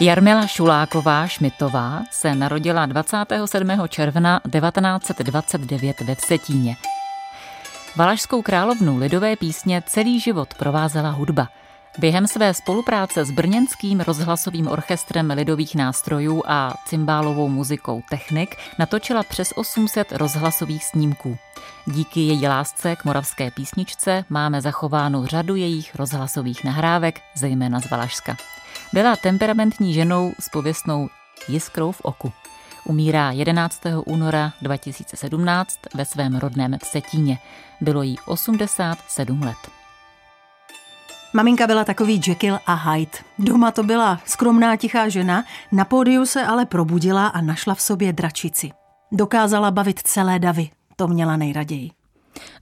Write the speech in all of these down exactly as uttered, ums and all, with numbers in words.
Jarmila Šuláková Šmitová se narodila dvacátého sedmého června devatenáct set dvacet devět ve Vsetíně. Valašskou královnu lidové písně celý život provázela hudba. Během své spolupráce s Brněnským rozhlasovým orchestrem lidových nástrojů a cymbálovou muzikou Technik natočila přes osm set rozhlasových snímků. Díky její lásce k moravské písničce máme zachovánu řadu jejich rozhlasových nahrávek, zejména z Valašska. Byla temperamentní ženou s pověstnou jiskrou v oku. Umírá jedenáctého února dva tisíce sedmnáct ve svém rodném Vsetíně. Bylo jí osmdesát sedm let. Maminka byla takový Jekyll a Hyde. Doma to byla skromná tichá žena, na pódiu se ale probudila a našla v sobě dračici. Dokázala bavit celé davy, to měla nejraději.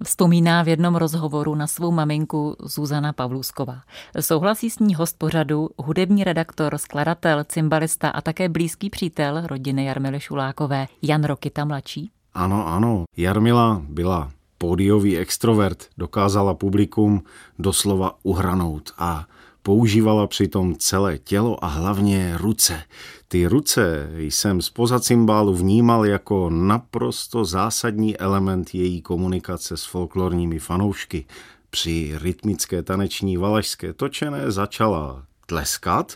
Vzpomíná v jednom rozhovoru na svou maminku Zuzana Pavlůsková. Souhlasí s ní host pořadu, hudební redaktor, skladatel, cymbalista a také blízký přítel rodiny Jarmily Šulákové, Jan Rokyta mladší. Ano, ano, Jarmila byla pódiový extrovert, dokázala publikum doslova uhranout a používala přitom celé tělo a hlavně ruce. Ty ruce jsem zpoza cymbálu vnímal jako naprosto zásadní element její komunikace s folklorními fanoušky. Při rytmické taneční valašské točené začala tleskat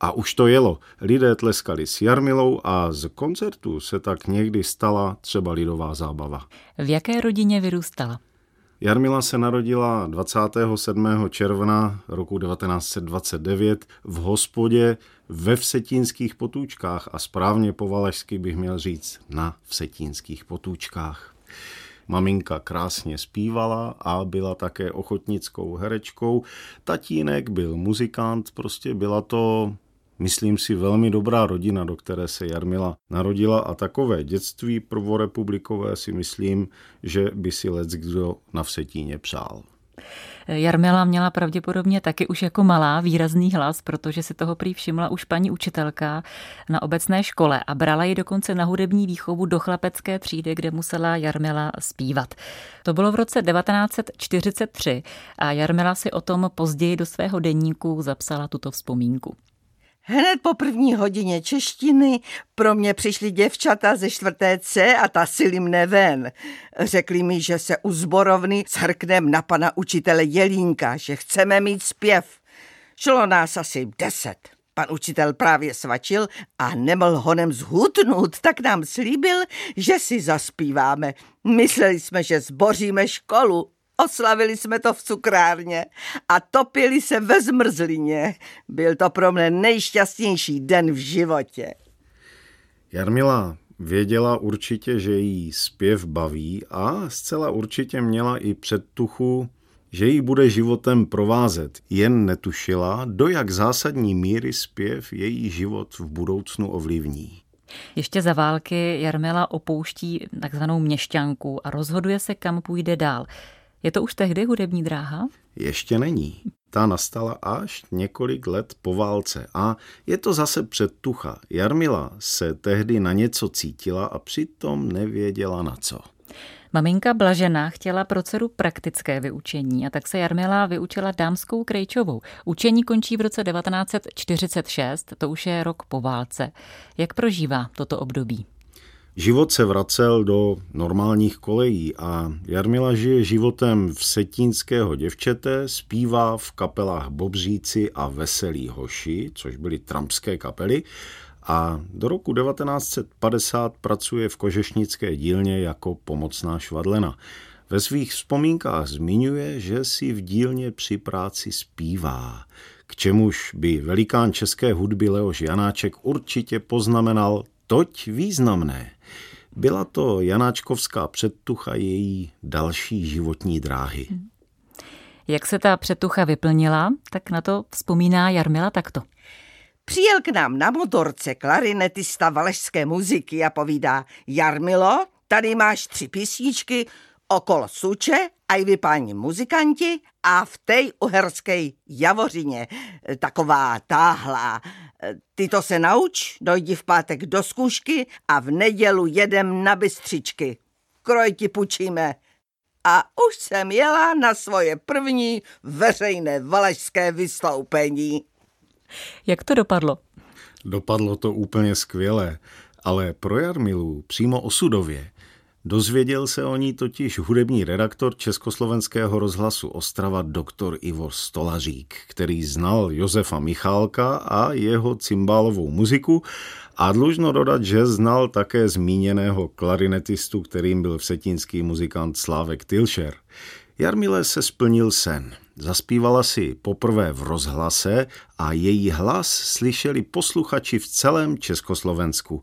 a už to jelo. Lidé tleskali s Jarmilou a z koncertu se tak někdy stala třeba lidová zábava. V jaké rodině vyrůstala? Jarmila se narodila dvacátého sedmého června roku devatenáct set dvacet devět v hospodě ve Vsetínských potůčkách a správně po valašsky bych měl říct na Vsetínských potůčkách. Maminka krásně zpívala a byla také ochotnickou herečkou. Tatínek byl muzikant, prostě byla to, myslím si, velmi dobrá rodina, do které se Jarmila narodila a takové dětství prvorepublikové si myslím, že by si leckdo na Vsetíně přál. Jarmila měla pravděpodobně taky už jako malá výrazný hlas, protože si toho prý všimla už paní učitelka na obecné škole a brala ji dokonce na hudební výchovu do chlapecké třídy, kde musela Jarmila zpívat. To bylo v roce devatenáct set čtyřicet tři a Jarmila si o tom později do svého deníku zapsala tuto vzpomínku. Hned po první hodině češtiny pro mě přišly děvčata ze čtvrté C a tasili mne ven. Řekli mi, že se u zborovny shrknem na pana učitele Jelínka, že chceme mít zpěv. Šlo nás asi deset. Pan učitel právě svačil a nemohl honem zhutnout, tak nám slíbil, že si zaspíváme. Mysleli jsme, že zboříme školu. Oslavili jsme to v cukrárně a topili se ve zmrzlině. Byl to pro mne nejšťastnější den v životě. Jarmila věděla určitě, že jí zpěv baví a zcela určitě měla i předtuchu, že jí bude životem provázet. Jen netušila, do jak zásadní míry zpěv její život v budoucnu ovlivní. Ještě za války Jarmila opouští takzvanou měšťanku a rozhoduje se, kam půjde dál. Je to už tehdy hudební dráha? Ještě není. Ta nastala až několik let po válce a je to zase předtucha. Jarmila se tehdy na něco cítila a přitom nevěděla na co. Maminka Blažena chtěla pro dceru praktické vyučení a tak se Jarmila vyučila dámskou krejčovou. Učení končí v roce devatenáct set čtyřicet šest, to už je rok po válce. Jak prožívá toto období? Život se vracel do normálních kolejí a Jarmila žije životem vsetínského děvčete, zpívá v kapelách Bobříci a Veselí hoši, což byly trampské kapely, a do roku devatenáct set padesát pracuje v kožešnické dílně jako pomocná švadlena. Ve svých vzpomínkách zmiňuje, že si v dílně při práci zpívá, k čemuž by velikán české hudby Leoš Janáček určitě poznamenal toť významné. Byla to janáčkovská předtucha její další životní dráhy. Jak se ta předtucha vyplnila, tak na to vzpomíná Jarmila takto. Přijel k nám na motorce klarinetista valašské muziky a povídá: Jarmilo, tady máš tři písničky, Okolo Suče, aj vy páni muzikanti a v tej uherskej Javořině, taková táhlá. Ty to se nauč, dojdi v pátek do zkoušky a v nedělu jedem na bystřičky. Kroj ti půjčíme. A už jsem jela na svoje první veřejné valašské vystoupení. Jak to dopadlo? Dopadlo to úplně skvěle, ale pro Jarmilu přímo osudově. Dozvěděl se o ní totiž hudební redaktor Československého rozhlasu Ostrava doktor Ivo Stolařík, který znal Josefa Michálka a jeho cymbálovou muziku, a dlužno dodat, že znal také zmíněného klarinetistu, kterým byl vsetínský muzikant Slávek Tilšer. Jarmile se splnil sen. Zaspívala si poprvé v rozhlase a její hlas slyšeli posluchači v celém Československu.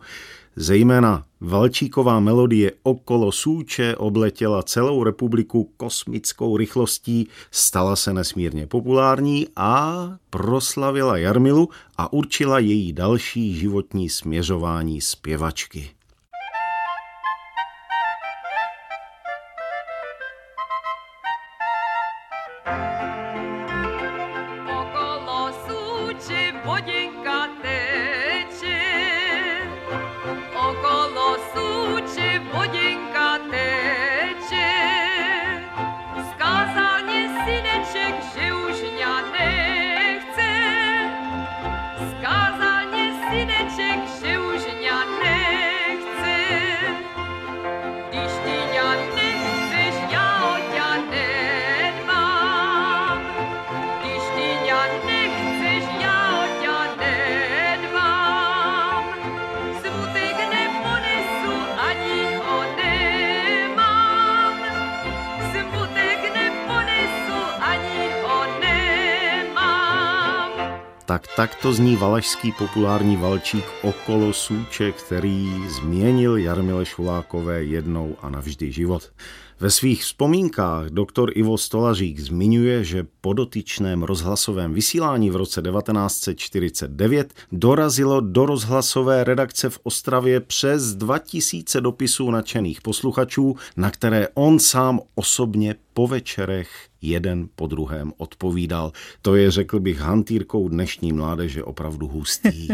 Zejména valčíková melodie Okolo Súče obletěla celou republiku kosmickou rychlostí, stala se nesmírně populární a proslavila Jarmilu a určila její další životní směřování zpěvačky. Tak takto zní valašský populární valčík Okolo Súče, který změnil Jarmile Šulákové jednou a navždy život. Ve svých vzpomínkách doktor Ivo Stolařík zmiňuje, že po dotyčném rozhlasovém vysílání v roce devatenáct set čtyřicet devět dorazilo do rozhlasové redakce v Ostravě přes dva tisíce dopisů nadšených posluchačů, na které on sám osobně po večerech jeden po druhém odpovídal. To je, řekl bych, hantýrkou dnešní mládeže opravdu hustý.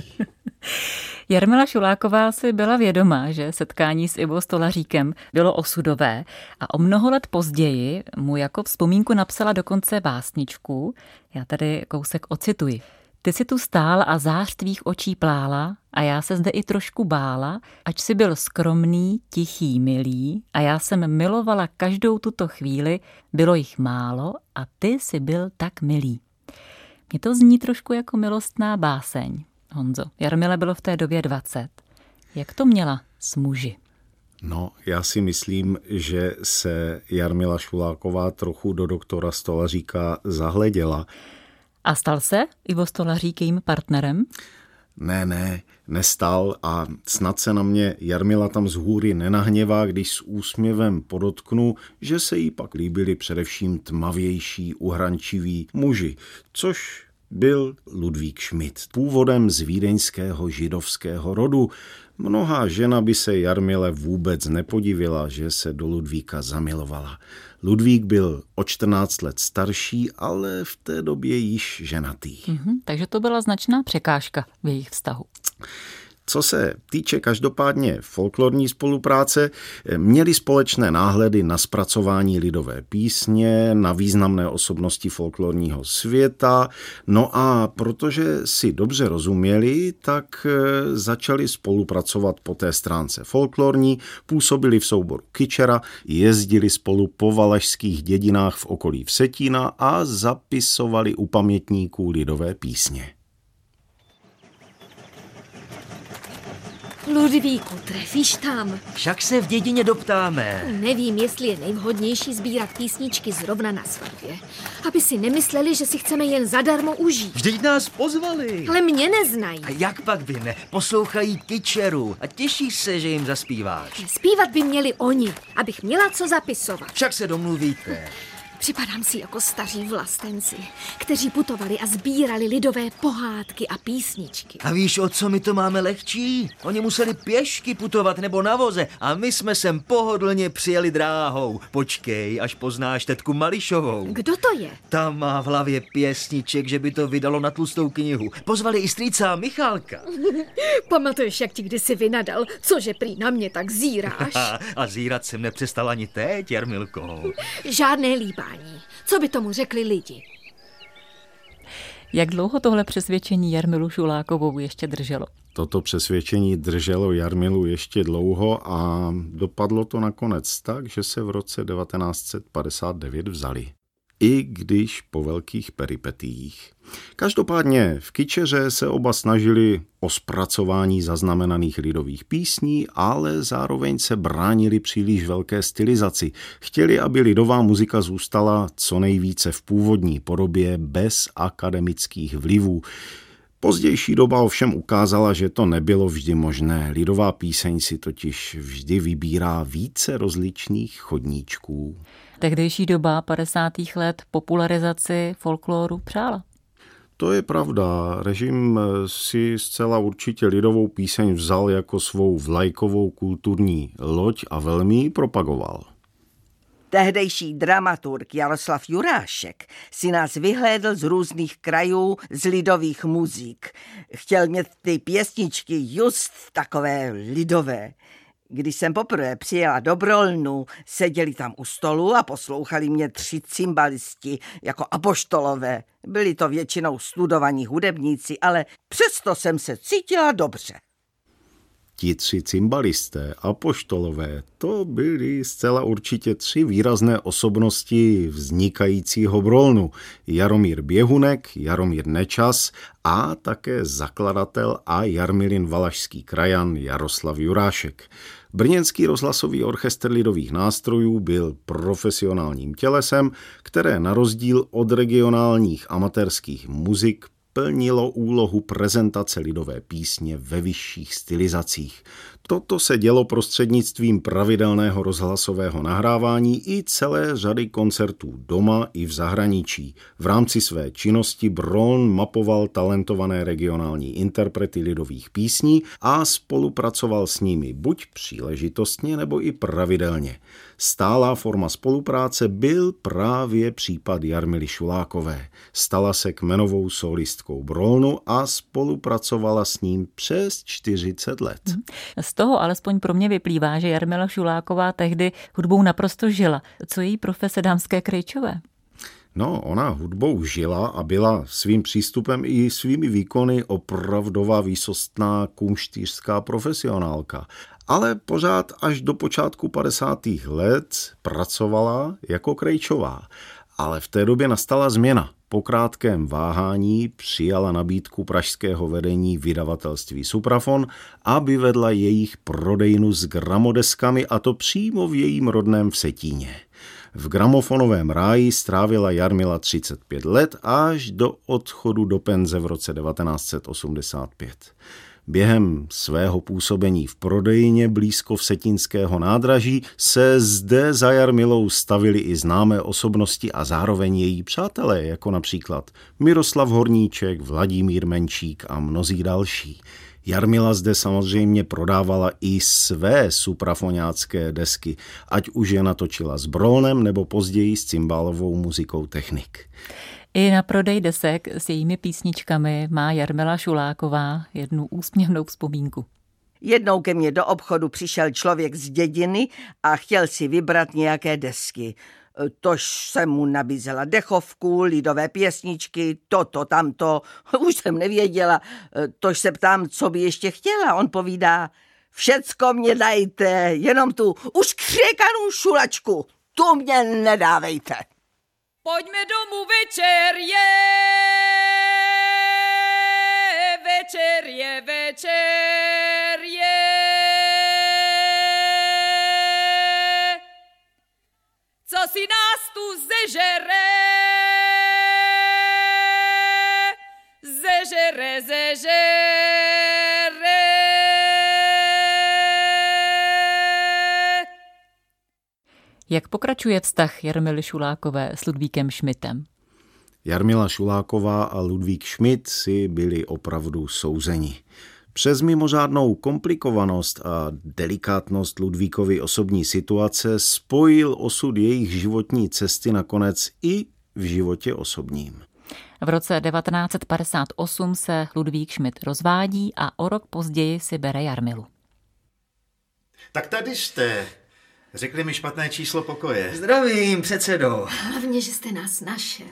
Jarmila Šuláková si byla vědomá, že setkání s Ivo Stolaříkem bylo osudové a o mnoho let později mu jako vzpomínku napsala dokonce básničku. Já tady kousek ocituji. Ty si tu stál a zář tvých očí plála a já se zde i trošku bála, ač si byl skromný, tichý, milý a já jsem milovala každou tuto chvíli, bylo jich málo a ty si byl tak milý. Mně to zní trošku jako milostná báseň. Honzo, Jarmile bylo v té době dvacet. Jak to měla s muži? No, já si myslím, že se Jarmila Šuláková trochu do doktora Stolaříka zahleděla. A stal se Ivo Stolařík jejím partnerem? Ne, ne, nestal a snad se na mě Jarmila tam z hůry nenahněvá, když s úsměvem podotknu, že se jí pak líbili především tmavější, uhrančiví muži, což byl Ludvík Šmid, původem z vídeňského židovského rodu. Mnohá žena by se Jarmile vůbec nepodivila, že se do Ludvíka zamilovala. Ludvík byl o čtrnáct let starší, ale v té době již ženatý. Mm-hmm, takže to byla značná překážka v jejich vztahu. Co se týče každopádně folklorní spolupráce, měli společné náhledy na zpracování lidové písně, na významné osobnosti folklorního světa. No a protože si dobře rozuměli, tak začali spolupracovat po té stránce folklorní, působili v souboru Kyčera, jezdili spolu po valašských dědinách v okolí Vsetína a zapisovali u pamětníků lidové písně. Ludvíku, trefíš tam? Však se v dědině doptáme. Nevím, jestli je nejvhodnější sbírat písničky zrovna na svatbě. Aby si nemysleli, že si chceme jen zadarmo užít. Vždyť nás pozvali. Ale mě neznají. A jak pak by ne? Poslouchají Kyčeru a těší se, že jim zaspíváš. Zpívat by měli oni, abych měla co zapisovat. Však se domluvíte. Připadám si jako staří vlastenci, kteří putovali a sbírali lidové pohádky a písničky. A víš, o co my to máme lehčí? Oni museli pěšky putovat nebo na voze a my jsme sem pohodlně přijeli dráhou. Počkej, až poznáš tetku Mališovou. Kdo to je? Ta má v hlavě pěsniček, že by to vydalo na tlustou knihu. Pozvali i strýca Michálka. Pamatuješ, jak ti kdysi vynadal, cože prý na mě tak zíráš? A zírat jsem nepřestal ani teď, Jarmilko. Žádné líbá. Co by tomu řekli lidi? Jak dlouho tohle přesvědčení Jarmilu Šulákovou ještě drželo? Toto přesvědčení drželo Jarmilu ještě dlouho a dopadlo to nakonec tak, že se v roce devatenáct set padesát devět vzali. I když po velkých peripetiích. Každopádně v Kyčeře se oba snažili o zpracování zaznamenaných lidových písní, ale zároveň se bránili příliš velké stylizaci. Chtěli, aby lidová muzika zůstala co nejvíce v původní podobě bez akademických vlivů. Pozdější doba ovšem ukázala, že to nebylo vždy možné. Lidová píseň si totiž vždy vybírá více rozličných chodníčků. Tehdejší doba padesátých let popularizaci folkloru přála. To je pravda. Režim si zcela určitě lidovou píseň vzal jako svou vlajkovou kulturní loď a velmi ji propagoval. Tehdejší dramaturg Jaroslav Jurášek si nás vyhlédl z různých krajů z lidových muzik. Chtěl mít ty pěsničky just takové lidové. Když jsem poprvé přijela do Brolnu, seděli tam u stolu a poslouchali mě tři cymbalisti jako apoštolové. Byli to většinou studovaní hudebníci, ale přesto jsem se cítila dobře. Ti tři cymbalisté, apoštolové, to byly zcela určitě tři výrazné osobnosti vznikajícího Brolnu. Jaromír Běhunek, Jaromír Nečas a také zakladatel a Jarmilin valašský krajan Jaroslav Jurášek. Brněnský rozhlasový orchestr lidových nástrojů byl profesionálním tělesem, které na rozdíl od regionálních amatérských muzik plnilo úlohu prezentace lidové písně ve vyšších stylizacích. Toto se dělo prostřednictvím pravidelného rozhlasového nahrávání i celé řady koncertů doma i v zahraničí. V rámci své činnosti Broln mapoval talentované regionální interprety lidových písní a spolupracoval s nimi buď příležitostně nebo i pravidelně. Stálá forma spolupráce byl právě případ Jarmily Šulákové. Stala se kmenovou solistkou Brolnu a spolupracovala s ním přes čtyřicet let. Z toho alespoň pro mě vyplývá, že Jarmila Šuláková tehdy hudbou naprosto žila. Co její profese dámské krejčové? No, ona hudbou žila a byla svým přístupem i svými výkony opravdová výsostná kumštířská profesionálka. Ale pořád až do počátku padesátých let pracovala jako krejčová. Ale v té době nastala změna. Po krátkém váhání přijala nabídku pražského vedení vydavatelství Suprafon, aby vedla jejich prodejnu s gramodeskami, a to přímo v jejím rodném Vsetíně. V gramofonovém ráji strávila Jarmila třicet pět let až do odchodu do penze v roce devatenáct set osmdesát pět. Během svého působení v prodejně blízko Vsetínského nádraží se zde za Jarmilou stavili i známé osobnosti a zároveň její přátelé, jako například Miroslav Horníček, Vladimír Menčík a mnozí další. Jarmila zde samozřejmě prodávala i své suprafoňácké desky, ať už je natočila s Brolnem nebo později s cymbálovou muzikou Technik. I na prodej desek s jejími písničkami má Jarmila Šuláková jednu úsměvnou vzpomínku. Jednou ke mně do obchodu přišel člověk z dědiny a chtěl si vybrat nějaké desky. Tož jsem mu nabízela dechovku, lidové pěsničky, toto, tamto, už jsem nevěděla. Tož se ptám, co by ještě chtěla. On povídá, všecko mě dajte, jenom tu už křekanou šulačku, tu mě nedávejte. Pojďme domů, večer je, večer je, večer je. Co si nás tu zežere, zežere, zežere. Jak pokračuje vztah Jarmily Šulákové s Ludvíkem Šmidem? Jarmila Šuláková a Ludvík Šmid si byli opravdu souzeni. Přes mimořádnou komplikovanost a delikátnost Ludvíkovy osobní situace spojil osud jejich životní cesty nakonec i v životě osobním. V roce devatenáct set padesát osm se Ludvík Šmid rozvádí a o rok později si bere Jarmilu. Tak tady jste... Řekli mi špatné číslo pokoje. Zdravím, předsedo. Hlavně, že jste nás našel.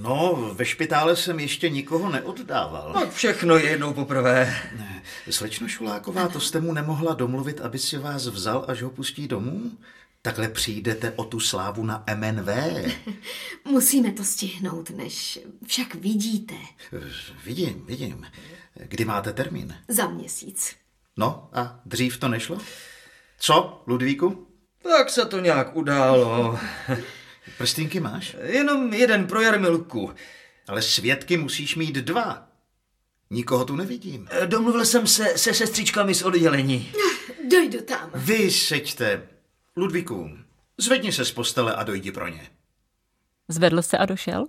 No, ve špitále jsem ještě nikoho neoddával. No, všechno je jednou poprvé. Ne. Slečno Šuláková, to jste mu nemohla domluvit, aby si vás vzal, až ho pustí domů? Takhle přijdete o tu slávu na M N V. Musíme to stihnout, než však vidíte. Vidím, vidím. Kdy máte termín? Za měsíc. No, a dřív to nešlo? Co, Ludvíku? Tak se to nějak událo. Prstýnky máš? Jenom jeden pro Jarmilku. Ale svědky musíš mít dva. Nikoho tu nevidím. Domluvil jsem se se sestřičkami z oddělení. Dojdu tam. Vy seďte. Ludvíku, zvedni se z postele a dojdi pro ně. Zvedl se a došel?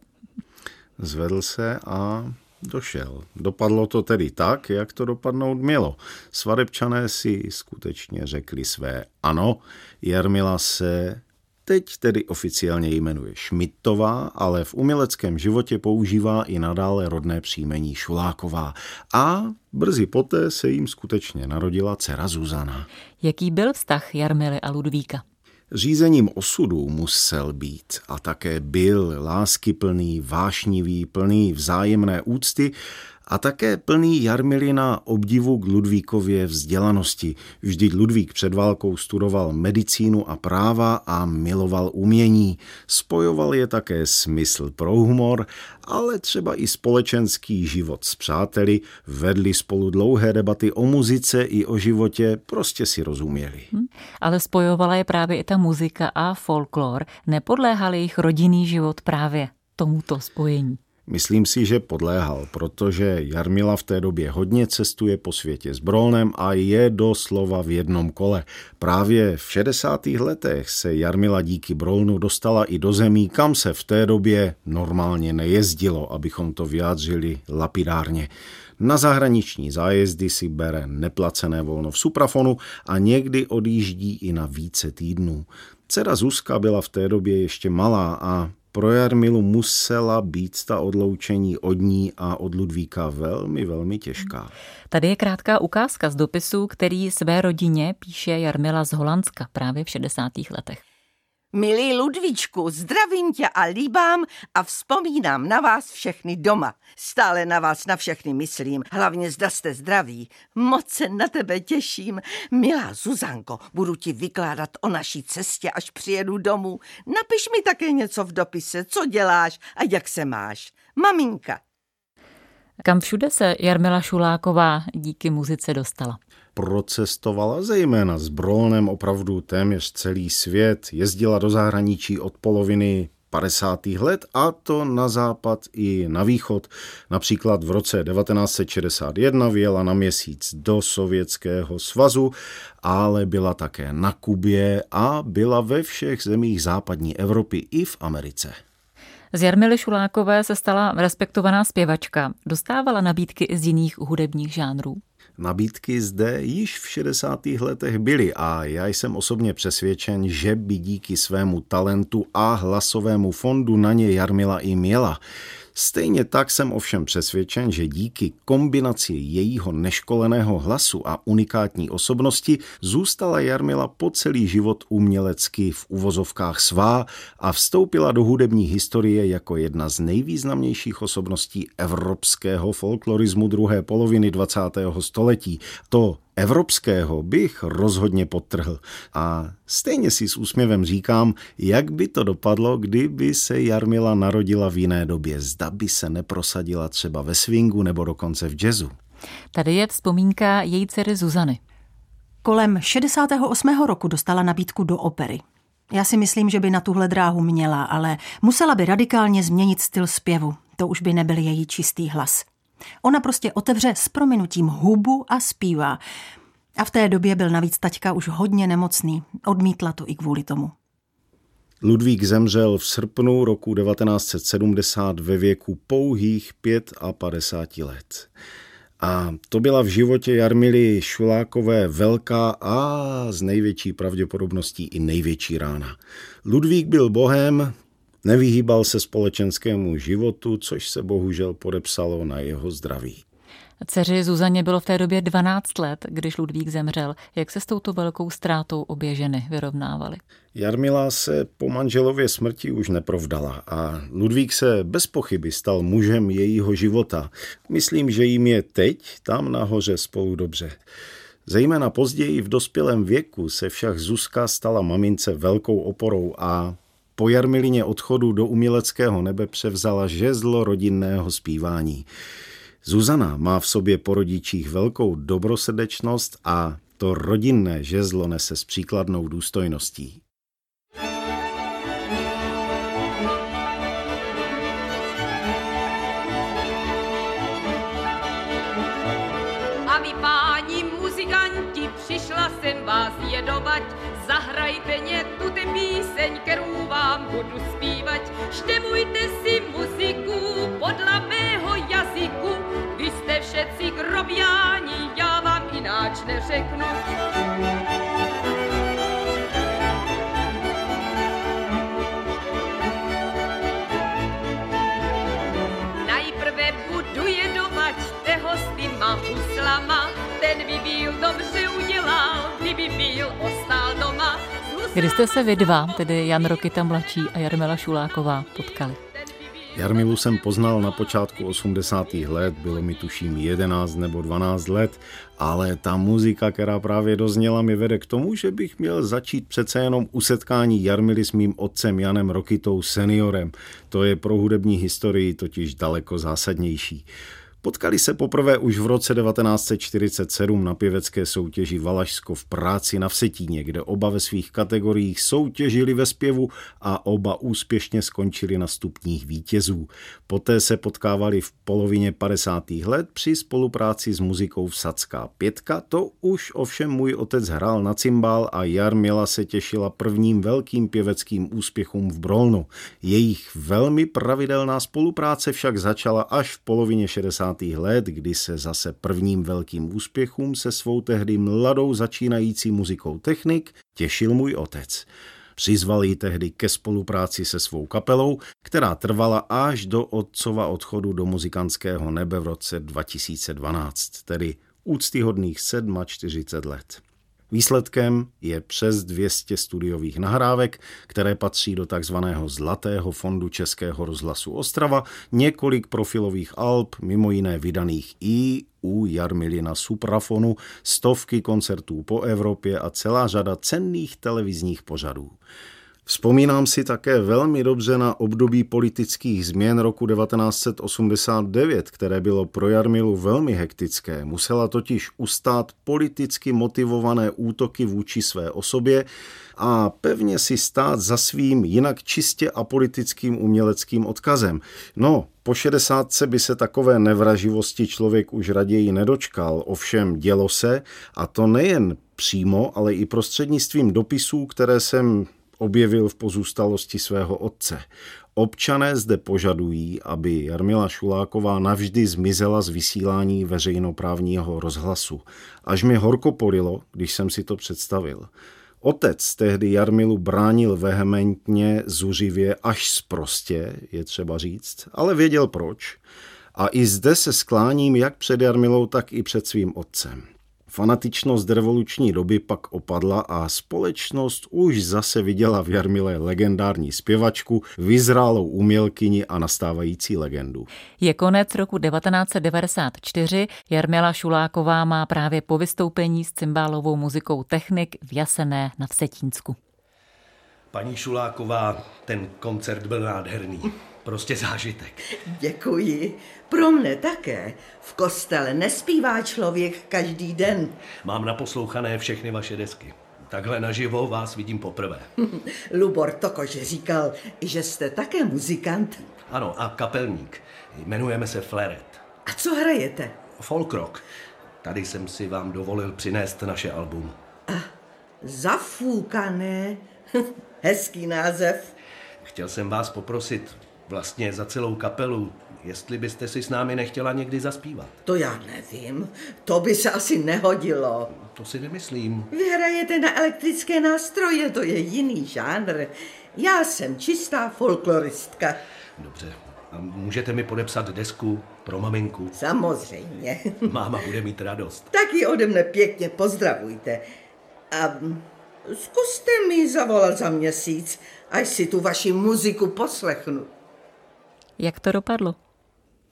Zvedl se a... došel. Dopadlo to tedy tak, jak to dopadnout mělo. Svadebčané si skutečně řekli své ano. Jarmila se teď tedy oficiálně jmenuje Šmitová, ale v uměleckém životě používá i nadále rodné příjmení Šuláková. A brzy poté se jim skutečně narodila dcera Zuzana. Jaký byl vztah Jarmily a Ludvíka? Řízením osudů musel být a také byl láskyplný, vášnivý, plný vzájemné úcty a také plný Jarmilina obdivu k Ludvíkově vzdělanosti. Vždyť Ludvík před válkou studoval medicínu a práva a miloval umění. Spojoval je také smysl pro humor, ale třeba i společenský život s přáteli. Vedli spolu dlouhé debaty o muzice i o životě, prostě si rozuměli. Hmm, ale spojovala je právě i ta muzika a folklor. Nepodléhal jejich rodinný život právě tomuto spojení? Myslím si, že podléhal, protože Jarmila v té době hodně cestuje po světě s Brolnem a je doslova v jednom kole. Právě v šedesátých letech se Jarmila díky Brolnu dostala i do zemí, kam se v té době normálně nejezdilo, abychom to vyjádřili lapidárně. Na zahraniční zájezdy si bere neplacené volno v Suprafonu a někdy odjíždí i na více týdnů. Dcera Zuzka byla v té době ještě malá a... pro Jarmilu musela být ta odloučení od ní a od Ludvíka velmi, velmi těžká. Tady je krátká ukázka z dopisu, který své rodině píše Jarmila z Holandska právě v šedesátých letech. Milý Ludvíčku, zdravím tě a líbám a vzpomínám na vás všechny doma. Stále na vás na všechny myslím, hlavně zda jste zdraví. Moc se na tebe těším. Milá Zuzanko, budu ti vykládat o naší cestě, až přijedu domů. Napiš mi také něco v dopise, co děláš a jak se máš. Maminka. Kam všude se Jarmila Šuláková díky muzice dostala? Procestovala zejména s Brolnem opravdu téměř celý svět, jezdila do zahraničí od poloviny padesátých let a to na západ i na východ. Například v roce devatenáct set šedesát jedna vyjela na měsíc do Sovětského svazu, ale byla také na Kubě a byla ve všech zemích západní Evropy i v Americe. Z Jarmily Šulákové se stala respektovaná zpěvačka. Dostávala nabídky i z jiných hudebních žánrů. Nabídky zde již v šedesátých letech byly a já jsem osobně přesvědčen, že by díky svému talentu a hlasovému fondu na ně Jarmila i měla. Stejně tak jsem ovšem přesvědčen, že díky kombinaci jejího neškoleného hlasu a unikátní osobnosti zůstala Jarmila po celý život umělecky v uvozovkách svá a vstoupila do hudební historie jako jedna z nejvýznamnějších osobností evropského folklorismu druhé poloviny dvacátého století. To evropského bych rozhodně podtrhl. A stejně si s úsměvem říkám, jak by to dopadlo, kdyby se Jarmila narodila v jiné době. Zda by se neprosadila třeba ve swingu nebo dokonce v jazzu. Tady je vzpomínka její dcery Zuzany. Kolem šedesátého osmého roku dostala nabídku do opery. Já si myslím, že by na tuhle dráhu měla, ale musela by radikálně změnit styl zpěvu. To už by nebyl její čistý hlas. Ona prostě otevře s prominutím hubu a zpívá. A v té době byl navíc taťka už hodně nemocný. Odmítla to i kvůli tomu. Ludvík zemřel v srpnu roku devatenáct set sedmdesát ve věku pouhých padesát pět let. A to byla v životě Jarmily Šulákové velká a s největší pravděpodobností i největší rána. Ludvík byl bohem, nevyhýbal se společenskému životu, což se bohužel podepsalo na jeho zdraví. Dceři Zuzaně bylo v té době dvanáct let, když Ludvík zemřel. Jak se s touto velkou ztrátou obě ženy vyrovnávaly? Jarmila se po manželově smrti už neprovdala a Ludvík se bez pochyby stal mužem jejího života. Myslím, že jim je teď tam nahoře spolu dobře. Zejména později v dospělém věku se však Zuzka stala mamince velkou oporou a po Jarmilině odchodu do uměleckého nebe převzala žezlo rodinného zpívání. Zuzana má v sobě po rodičích velkou dobrosrdečnost a to rodinné žezlo nese s příkladnou důstojností. A vy, páni muzikanti, přišla jsem vás jedovat, zahrajte mě tuto píseň, kterou vám budu zpívat. Štemujte si muziku podle mého jazyku, vy jste všetci grobiáni, já vám ináč neřeknu. Najprve budu jedovat tehostýma huslama, ten by byl dobře udělal, kdyby byl ostal doma. Kdy jste se vy dva, tedy Jan Rokyta mladší a Jarmila Šuláková, potkali? Jarmilu jsem poznal na počátku osmdesátých let, bylo mi tuším jedenáct nebo dvanáct let, ale ta muzika, která právě dozněla, mi vede k tomu, že bych měl začít přece jenom u setkání Jarmily s mým otcem Janem Rokytou seniorem. To je pro hudební historii totiž daleko zásadnější. Potkali se poprvé už v roce devatenáct set čtyřicet sedm na pěvecké soutěži Valašsko v Práci na Vsetíně, kde oba ve svých kategoriích soutěžili ve zpěvu a oba úspěšně skončili na stupních vítězů. Poté se potkávali v polovině padesátých let při spolupráci s muzikou Vsadská pětka. To už ovšem můj otec hrál na cimbál a Jarmila se těšila prvním velkým pěveckým úspěchům v Brolnu. Jejich velmi pravidelná spolupráce však začala až v polovině šedesátých let, kdy se zase prvním velkým úspěchům se svou tehdy mladou začínající muzikou Technik těšil můj otec. Přizval ji tehdy ke spolupráci se svou kapelou, která trvala až do otcova odchodu do muzikantského nebe v roce dva tisíce dvanáct, tedy úctyhodných čtyřicet sedm let. Výsledkem je přes dvě stě studiových nahrávek, které patří do takzvaného Zlatého fondu Českého rozhlasu Ostrava, několik profilových alb, mimo jiné vydaných i u Jarmily na Suprafonu, stovky koncertů po Evropě a celá řada cenných televizních pořadů. Vzpomínám si také velmi dobře na období politických změn roku devatenáct set osmdesát devět, které bylo pro Jarmilu velmi hektické. Musela totiž ustát politicky motivované útoky vůči své osobě a pevně si stát za svým jinak čistě apolitickým uměleckým odkazem. No, po šedesátce by se takové nevraživosti člověk už raději nedočkal, ovšem dělo se, a to nejen přímo, ale i prostřednictvím dopisů, které jsem objevil v pozůstalosti svého otce. Občané zde požadují, aby Jarmila Šuláková navždy zmizela z vysílání veřejnoprávního rozhlasu. Až mi horko polilo, když jsem si to představil. Otec tehdy Jarmilu bránil vehementně, zuřivě, až sprostě, je třeba říct, ale věděl proč. A i zde se skláním jak před Jarmilou, tak i před svým otcem. Fanatičnost revoluční doby pak opadla a společnost už zase viděla v Jarmile legendární zpěvačku, vyzrálou umělkyni a nastávající legendu. Je konec roku devatenáct set devadesát čtyři, Jarmila Šuláková má právě po vystoupení s cimbálovou muzikou Technik v Jasené na Vsetínsku. Paní Šuláková, ten koncert byl nádherný. Prostě zážitek. Děkuji. Pro mne také. V kostele nespívá člověk každý den. Mám naposlouchané všechny vaše desky. Takhle naživo vás vidím poprvé. Lubor Tokoš říkal, že jste také muzikant. Ano, a kapelník. Jmenujeme se Flaret. A co hrajete? Folk rock. Tady jsem si vám dovolil přinést naše album. A Zafůkané. Hezký název. Chtěl jsem vás poprosit, vlastně za celou kapelu, jestli byste si s námi nechtěla někdy zaspívat. To já nevím, to by se asi nehodilo. To si nemyslím. Vy hrajete na elektrické nástroje, to je jiný žánr. Já jsem čistá folkloristka. Dobře, a můžete mi podepsat desku Pro maminku? Samozřejmě. Máma bude mít radost. Tak ji ode mne pěkně pozdravujte. A zkuste mi zavolat za měsíc, až si tu vaši muziku poslechnu. Jak to dopadlo?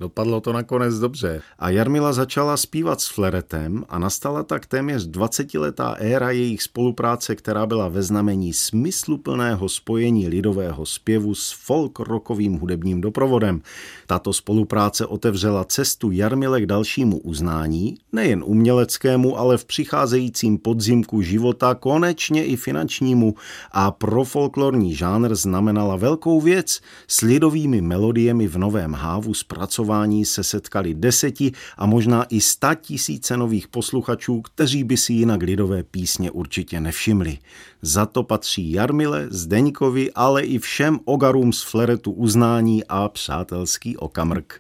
Dopadlo to nakonec dobře a Jarmila začala zpívat s Flaretem a nastala tak téměř dvacetiletá éra jejich spolupráce, která byla ve znamení smysluplného spojení lidového zpěvu s folk-rockovým hudebním doprovodem. Tato spolupráce otevřela cestu Jarmile k dalšímu uznání, nejen uměleckému, ale v přicházejícím podzimku života, konečně i finančnímu, a pro folklorní žánr znamenala velkou věc. S lidovými melodiemi v Novém Hávu zpracování se setkali deseti a možná i sta tisíce nových posluchačů, kteří by si jinak lidové písně určitě nevšimli. Za to patří Jarmile, Zdeňkovi, ale i všem ogarům z Flaretu uznání a přátelský okamrk.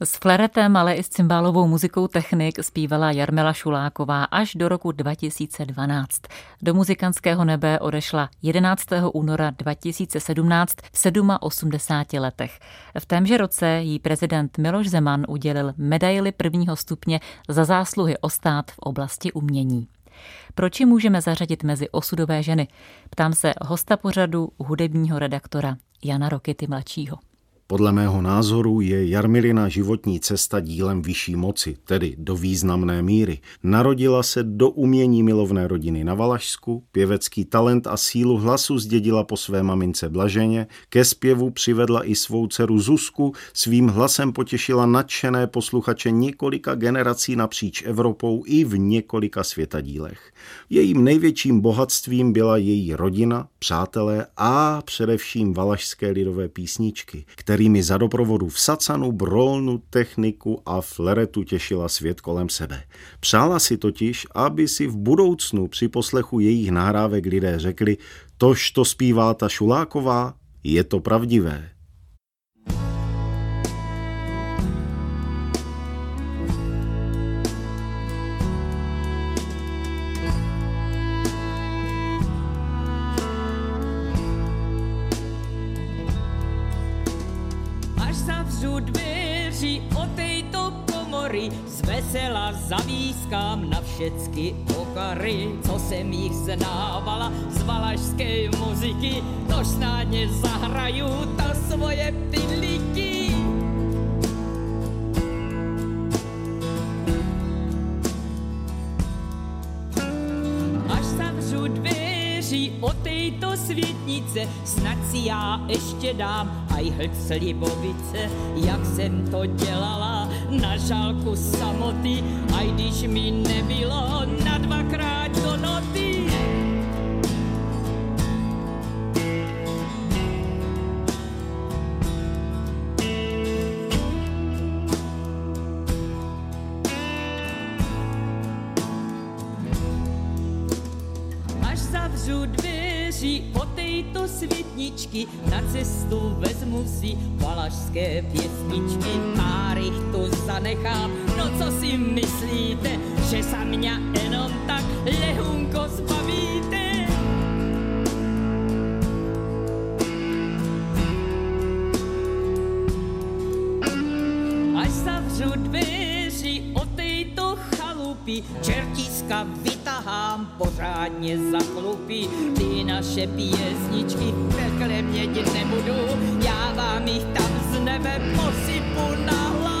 S Flaretem, ale i s cymbálovou muzikou Technik zpívala Jarmila Šuláková až do roku dva tisíce dvanáct. Do muzikantského nebe odešla jedenáctého února dva tisíce sedmnáct v osmdesáti sedmi letech. V témže roce jí prezident Miloš Zeman udělil medaili prvního stupně za zásluhy o stát v oblasti umění. Proč ji můžeme zařadit mezi osudové ženy? Ptám se hosta pořadu, hudebního redaktora Jana Rokyty mladšího. Podle mého názoru je Jarmilina životní cesta dílem vyšší moci, tedy do významné míry. Narodila se do umění milovné rodiny na Valašsku, pěvecký talent a sílu hlasu zdědila po své mamince Blaženě, ke zpěvu přivedla i svou dceru Zuzku, svým hlasem potěšila nadšené posluchače několika generací napříč Evropou i v několika světadílech. Jejím největším bohatstvím byla její rodina, přátelé a především valašské lidové písničky, které kterými za doprovodu vsacanu, brolnu, Techniku a Flaretu těšila svět kolem sebe. Přála si totiž, aby si v budoucnu při poslechu jejich nahrávek lidé řekli: tož to zpívá ta Šuláková, je to pravdivé. Zvesela zavískám na všecky okary, co jsem jich znávala z valašské muziky, tož snadně zahraju ta svoje pidlíky. Až zavřu dveří o tejto světnice, snad si já ještě dám aj hlc slivovice, jak jsem to dělala na žálku samoty, a když mi nebylo na dvakrát do noty. Až zavřu dveří o tejto světničky, na cestu vezmu si valašské pěsničky, pár jich tu zanechám, no co si myslíte, že sa mě jenom tak lehunko zbavíte? Až zavřu dveři o tejto chalupy, čertíska vytahám pořádně za chlupy, ty naše pěsničky překlemět nebudou, já vám jich tam z nebe posypu na hlavu.